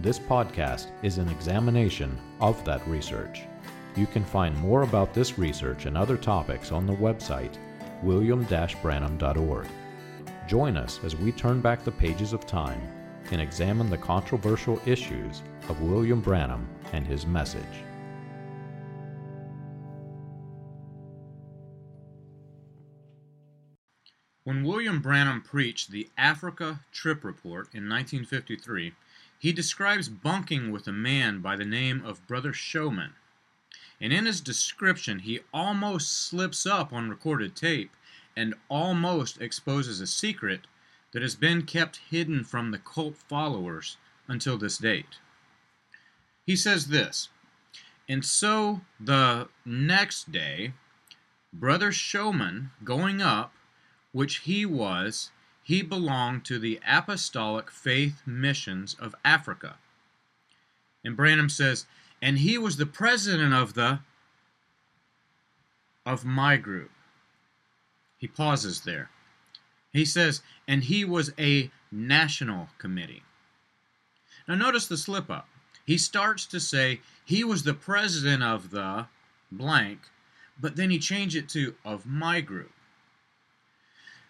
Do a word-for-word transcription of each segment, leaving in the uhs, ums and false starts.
This podcast is an examination of that research. You can find more about this research and other topics on the website william dash branham dot org. Join us as we turn back the pages of time and examine the controversial issues of William Branham and his message. When William Branham preached the Africa Trip Report in nineteen fifty-three, he describes bunking with a man by the name of Brother Showman, and in his description he almost slips up on recorded tape and almost exposes a secret that has been kept hidden from the cult followers until this date. He says this, "And so the next day, Brother Showman going up, which he was, he belonged to the Apostolic Faith Missions of Africa." And Branham says, "And he was the president of the, of my group." He pauses there. He says, "And he was a national committee." Now notice the slip up. He starts to say, "He was the president of the blank," but then he changed it to "of my group."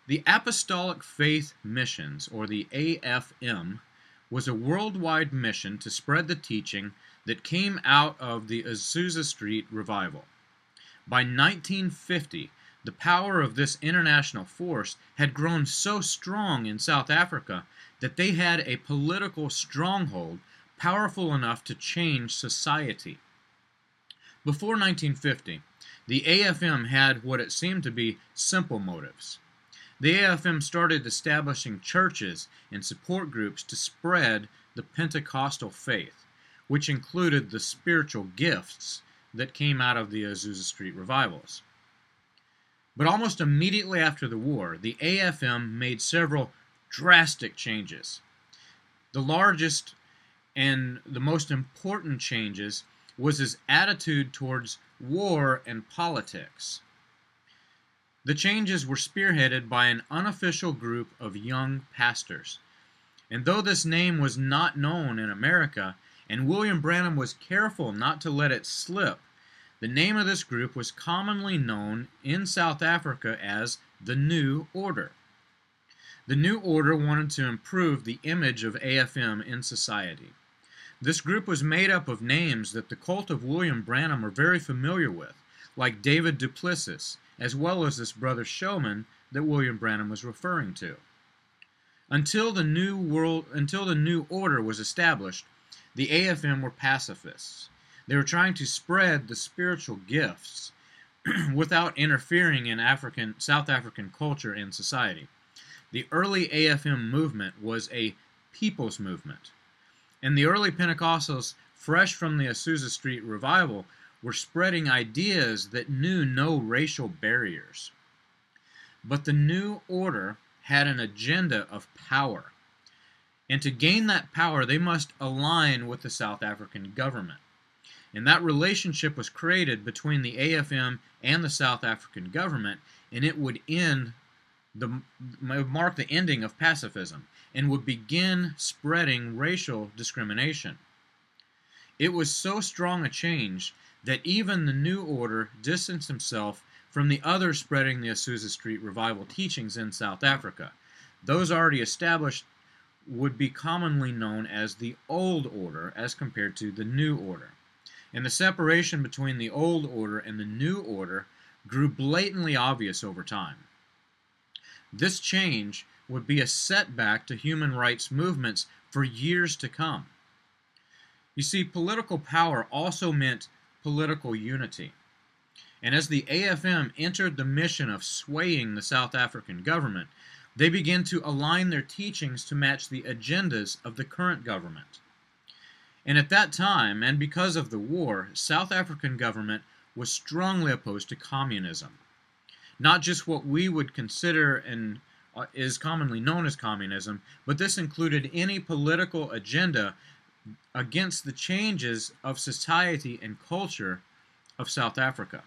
The Apostolic Faith Missions, or the A F M, was a worldwide mission to spread the teaching that came out of the Azusa Street Revival. By nineteen fifty, the power of this international force had grown so strong in South Africa that they had a political stronghold powerful enough to change society. Before nineteen fifty, the A F M had what it seemed to be simple motives. The A F M started establishing churches and support groups to spread the Pentecostal faith, which included the spiritual gifts that came out of the Azusa Street revivals. But almost immediately after the war, the A F M made several drastic changes. The largest and the most important changes was his attitude towards war and politics. The changes were spearheaded by an unofficial group of young pastors. And though this name was not known in America, and William Branham was careful not to let it slip, the name of this group was commonly known in South Africa as the New Order. The New Order wanted to improve the image of A F M in society. This group was made up of names that the cult of William Branham are very familiar with, like David Duplessis, as well as this Brother Showman that William Branham was referring to. Until the new world, until the new order was established, the A F M were pacifists. They were trying to spread the spiritual gifts without interfering in African, South African culture and society. The early A F M movement was a people's movement, and the early Pentecostals, fresh from the Azusa Street Revival, were spreading ideas that knew no racial barriers. But the New Order had an agenda of power, and to gain that power they must align with the South African government. And that relationship was created between the A F M and the South African government, and it would end the mark the ending of pacifism and would begin spreading racial discrimination. It was so strong a change that even the New Order distanced himself from the others spreading the Azusa Street Revival teachings in South Africa. Those already established would be commonly known as the Old Order as compared to the New Order. And the separation between the Old Order and the New Order grew blatantly obvious over time. This change would be a setback to human rights movements for years to come. You see, political power also meant political unity. And as the A F M entered the mission of swaying the South African government, they began to align their teachings to match the agendas of the current government. And at that time, and because of the war, South African government was strongly opposed to communism. Not just what we would consider and is commonly known as communism, but this included any political agenda against the changes of society and culture of South Africa.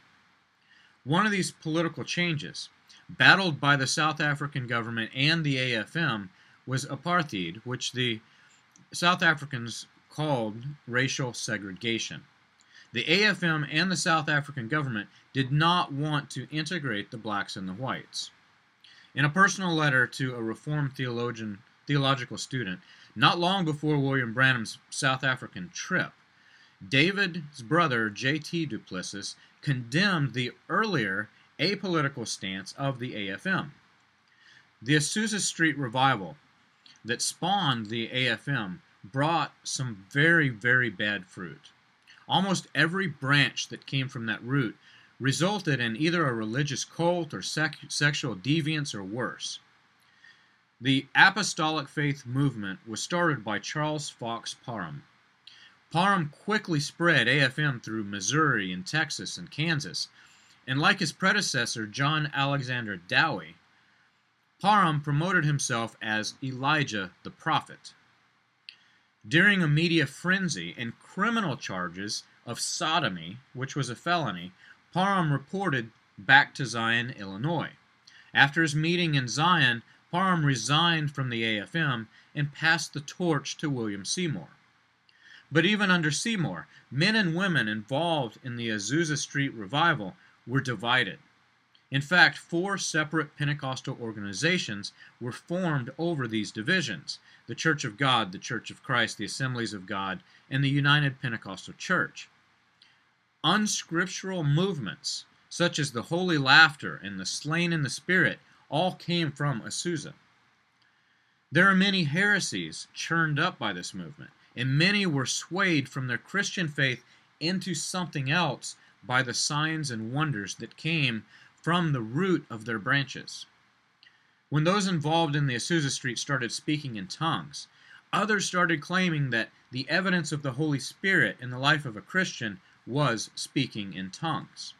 One of these political changes, battled by the South African government and the A F M, was apartheid, which the South Africans called racial segregation. The A F M and the South African government did not want to integrate the blacks and the whites. In a personal letter to a Reformed theologian, theological student, not long before William Branham's South African trip, David's brother, J T Duplessis, condemned the earlier apolitical stance of the A F M. The Azusa Street Revival that spawned the A F M brought some very, very bad fruit. Almost every branch that came from that root resulted in either a religious cult or sec sexual deviance or worse. The Apostolic Faith movement was started by Charles Fox Parham. Parham quickly spread A F M through Missouri and Texas and Kansas, and like his predecessor John Alexander Dowie, Parham promoted himself as Elijah the prophet. During a media frenzy and criminal charges of sodomy, which was a felony, Parham reported back to Zion, Illinois. After his meeting in Zion, Parham resigned from the A F M and passed the torch to William Seymour. But even under Seymour, men and women involved in the Azusa Street Revival were divided. In fact, four separate Pentecostal organizations were formed over these divisions: the Church of God, the Church of Christ, the Assemblies of God, and the United Pentecostal Church. Unscriptural movements, such as the Holy Laughter and the Slain in the Spirit, all came from Azusa. There are many heresies churned up by this movement, and many were swayed from their Christian faith into something else by the signs and wonders that came from the root of their branches. When those involved in the Azusa Street started speaking in tongues, others started claiming that the evidence of the Holy Spirit in the life of a Christian was speaking in tongues.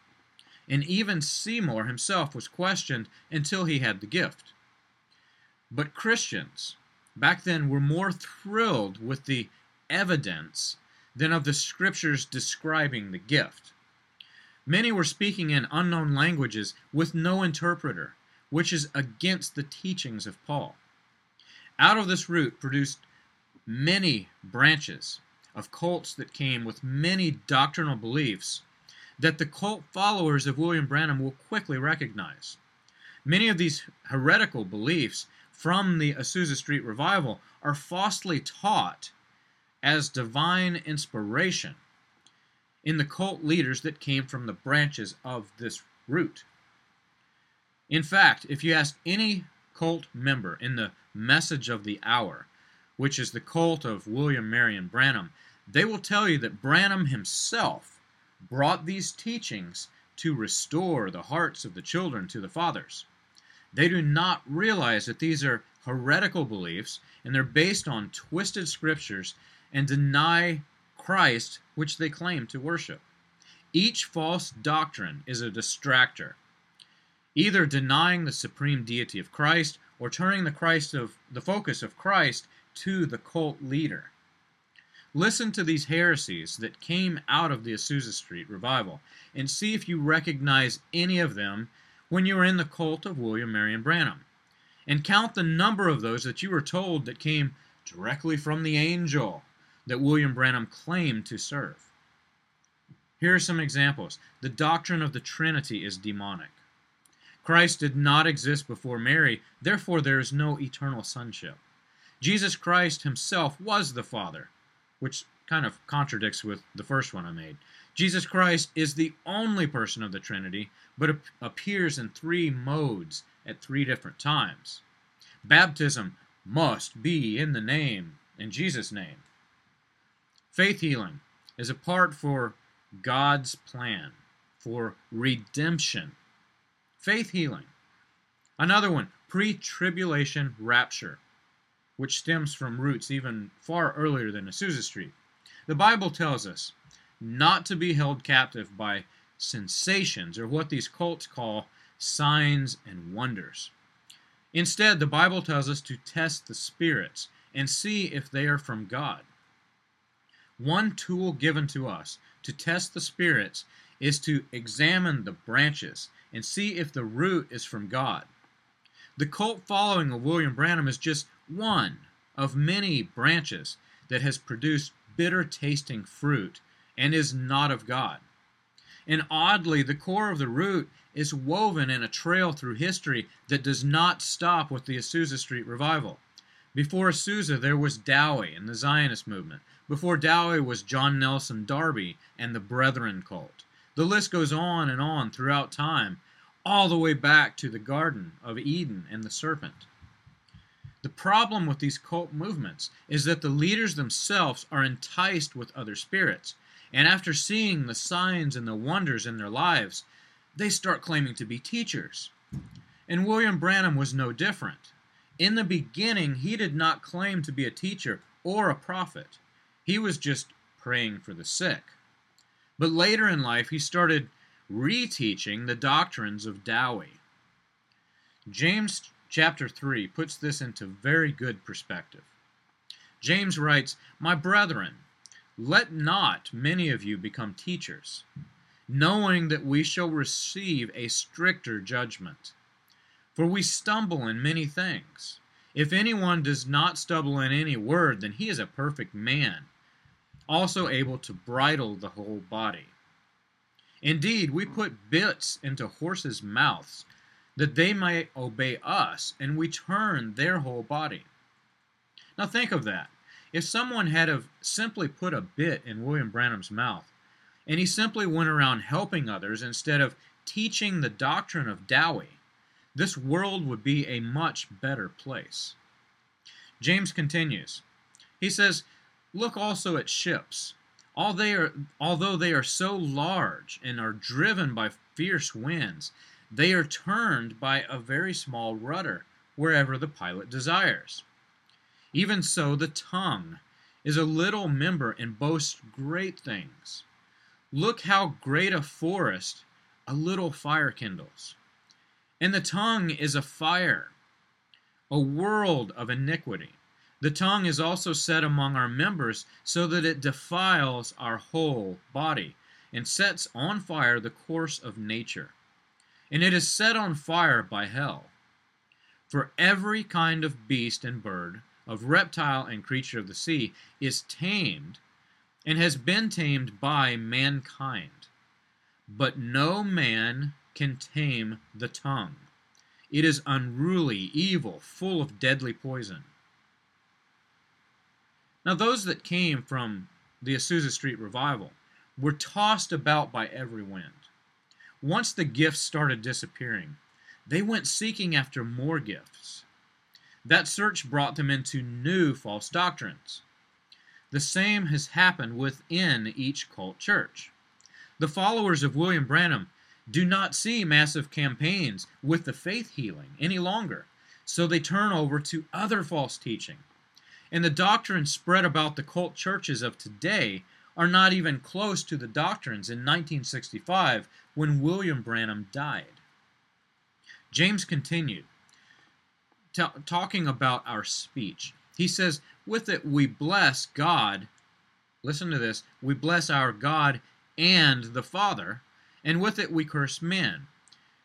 And even Seymour himself was questioned until he had the gift. But Christians back then were more thrilled with the evidence than of the scriptures describing the gift. Many were speaking in unknown languages with no interpreter, which is against the teachings of Paul. Out of this root produced many branches of cults that came with many doctrinal beliefs that the cult followers of William Branham will quickly recognize. Many of these heretical beliefs from the Azusa Street Revival are falsely taught as divine inspiration in the cult leaders that came from the branches of this root. In fact, if you ask any cult member in the Message of the Hour, which is the cult of William Marion Branham, they will tell you that Branham himself brought these teachings to restore the hearts of the children to the fathers. They do not realize that these are heretical beliefs, and they're based on twisted scriptures and deny Christ, which they claim to worship. Each false doctrine is a distractor, either denying the supreme deity of Christ or turning the, Christ of, the focus of Christ to the cult leader. Listen to these heresies that came out of the Azusa Street Revival and see if you recognize any of them when you were in the cult of William Marion Branham. And count the number of those that you were told that came directly from the angel that William Branham claimed to serve. Here are some examples. The doctrine of the Trinity is demonic. Christ did not exist before Mary, therefore there is no eternal sonship. Jesus Christ himself was the Father, which kind of contradicts with the first one I made. Jesus Christ is the only person of the Trinity, but ap- appears in three modes at three different times. Baptism must be in the name, in Jesus' name. Faith healing is a part for God's plan, for redemption. Faith healing. Another one, pre-tribulation rapture, which stems from roots even far earlier than Azusa Street. The Bible tells us not to be held captive by sensations, or what these cults call signs and wonders. Instead, the Bible tells us to test the spirits and see if they are from God. One tool given to us to test the spirits is to examine the branches and see if the root is from God. The cult following of William Branham is just one of many branches that has produced bitter-tasting fruit and is not of God. And oddly, the core of the root is woven in a trail through history that does not stop with the Azusa Street Revival. Before Azusa, there was Dowie and the Zionist movement. Before Dowie was John Nelson Darby and the Brethren cult. The list goes on and on throughout time, all the way back to the Garden of Eden and the serpent. The problem with these cult movements is that the leaders themselves are enticed with other spirits, and after seeing the signs and the wonders in their lives, they start claiming to be teachers. And William Branham was no different. In the beginning, he did not claim to be a teacher or a prophet. He was just praying for the sick. But later in life, he started reteaching the doctrines of Dowie. James chapter three puts this into very good perspective. James writes, "My brethren, let not many of you become teachers, knowing that we shall receive a stricter judgment. For we stumble in many things. If anyone does not stumble in any word, then he is a perfect man, also able to bridle the whole body. Indeed, we put bits into horses' mouths, that they might obey us, and we turn their whole body." Now think of that. If someone had have simply put a bit in William Branham's mouth, and he simply went around helping others instead of teaching the doctrine of Dowie, this world would be a much better place. James continues. He says, "Look also at ships. All they are, although they are so large and are driven by fierce winds, they are turned by a very small rudder wherever the pilot desires. Even so, the tongue is a little member and boasts great things. Look how great a forest a little fire kindles. And the tongue is a fire, a world of iniquity. The tongue is also set among our members so that it defiles our whole body and sets on fire the course of nature. And it is set on fire by hell. For every kind of beast and bird, of reptile and creature of the sea, is tamed and has been tamed by mankind. But no man can tame the tongue. It is unruly, evil, full of deadly poison." Now those that came from the Azusa Street Revival were tossed about by every wind. Once the gifts started disappearing, they went seeking after more gifts. That search brought them into new false doctrines. The same has happened within each cult church. The followers of William Branham do not see massive campaigns with the faith healing any longer, so they turn over to other false teaching. And the doctrines spread about the cult churches of today are not even close to the doctrines in nineteen sixty-five when William Branham died. James continued, t- talking about our speech. He says, "With it we bless God," listen to this, "we bless our God and the Father, and with it we curse men,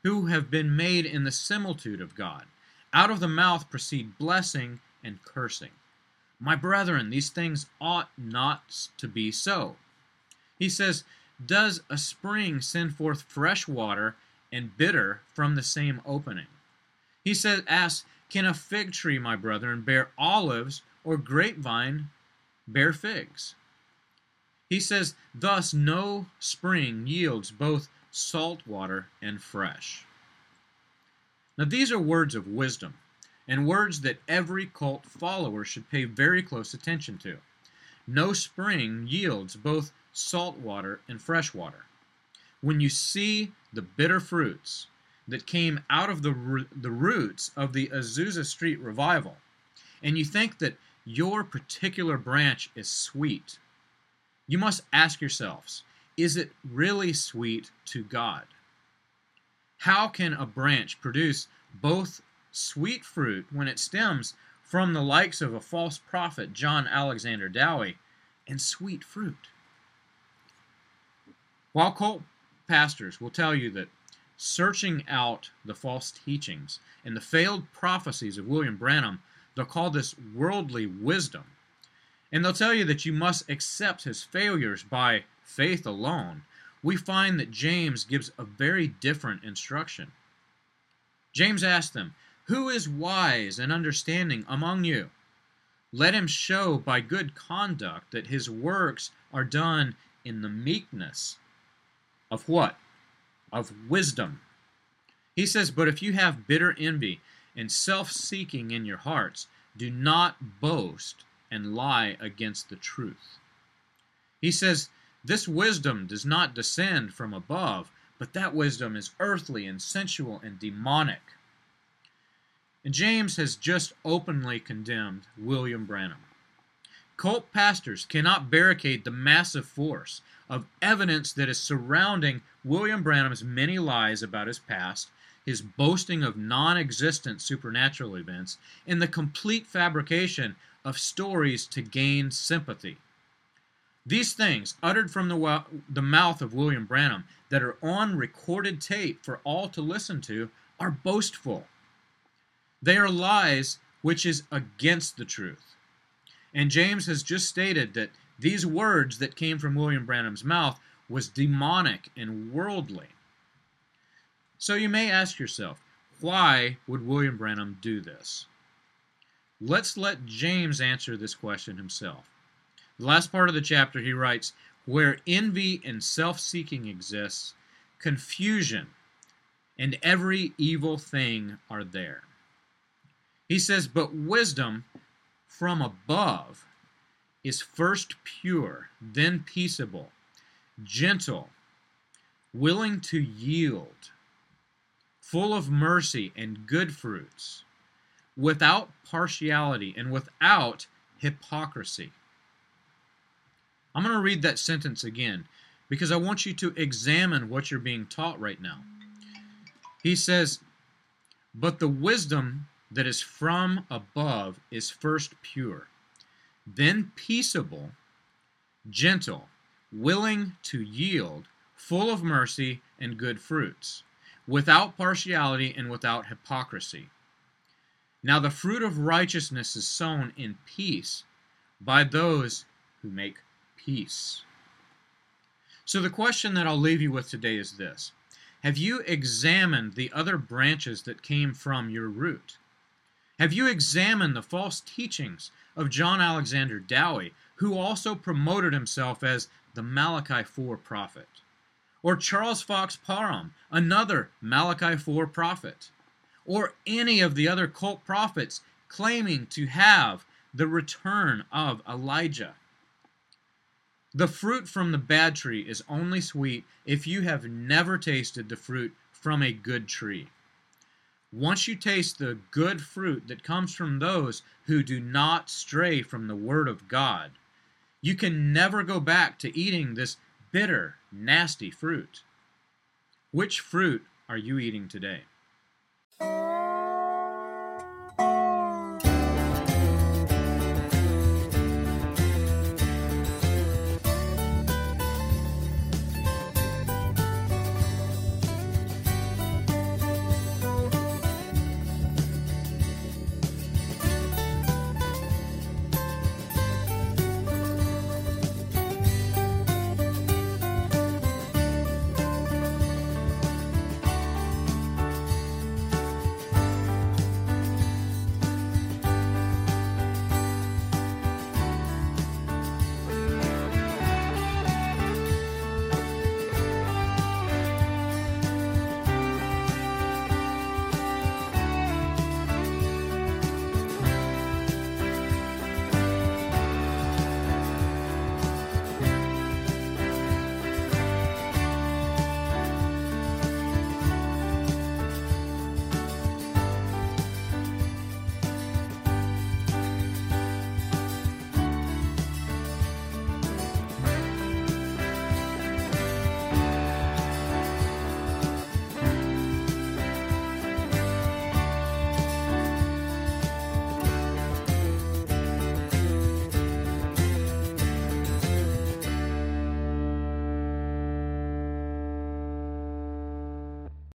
who have been made in the similitude of God. Out of the mouth proceed blessing and cursing. My brethren, these things ought not to be so." He says, "Does a spring send forth fresh water and bitter from the same opening?" He says, asks, Can a fig tree, my brethren, bear olives, or grapevine bear figs? He says, thus no spring yields both salt water and fresh. Now these are words of wisdom, and words that every cult follower should pay very close attention to. No spring yields both salt water and fresh water. When you see the bitter fruits that came out of the, the roots of the Azusa Street Revival, and you think that your particular branch is sweet, you must ask yourselves, is it really sweet to God? How can a branch produce both sweet fruit when it stems from the likes of a false prophet, John Alexander Dowie, and sweet fruit? While cult pastors will tell you that searching out the false teachings and the failed prophecies of William Branham, they'll call this worldly wisdom. And they'll tell you that you must accept his failures by faith alone. We find that James gives a very different instruction. James asked them, "Who is wise and understanding among you? Let him show by good conduct that his works are done in the meekness of what? Of wisdom." He says, "But if you have bitter envy and self-seeking in your hearts, do not boast and lie against the truth." He says, this wisdom does not descend from above, but that wisdom is earthly and sensual and demonic. And James has just openly condemned William Branham. Cult pastors cannot barricade the massive force of evidence that is surrounding William Branham's many lies about his past, his boasting of non-existent supernatural events, and the complete fabrication of stories to gain sympathy. These things, uttered from the, the mouth of William Branham, that are on recorded tape for all to listen to, are boastful. They are lies which is against the truth. And James has just stated that these words that came from William Branham's mouth was demonic and worldly. So you may ask yourself, why would William Branham do this? Let's let James answer this question himself. The last part of the chapter he writes, "Where envy and self-seeking exists, confusion and every evil thing are there." He says, "But wisdom from above is first pure, then peaceable, gentle, willing to yield, full of mercy and good fruits, without partiality and without hypocrisy." I'm going to read that sentence again because I want you to examine what you're being taught right now. He says, "But the wisdom that is from above is first pure, then peaceable, gentle, willing to yield, full of mercy and good fruits, without partiality and without hypocrisy. Now the fruit of righteousness is sown in peace by those who make peace." So the question that I'll leave you with today is this: have you examined the other branches that came from your root? Have you examined the false teachings of John Alexander Dowie, who also promoted himself as the Malachi four prophet? Or Charles Fox Parham, another Malachi four prophet? Or any of the other cult prophets claiming to have the return of Elijah? The fruit from the bad tree is only sweet if you have never tasted the fruit from a good tree. Once you taste the good fruit that comes from those who do not stray from the Word of God, you can never go back to eating this bitter, nasty fruit. Which fruit are you eating today?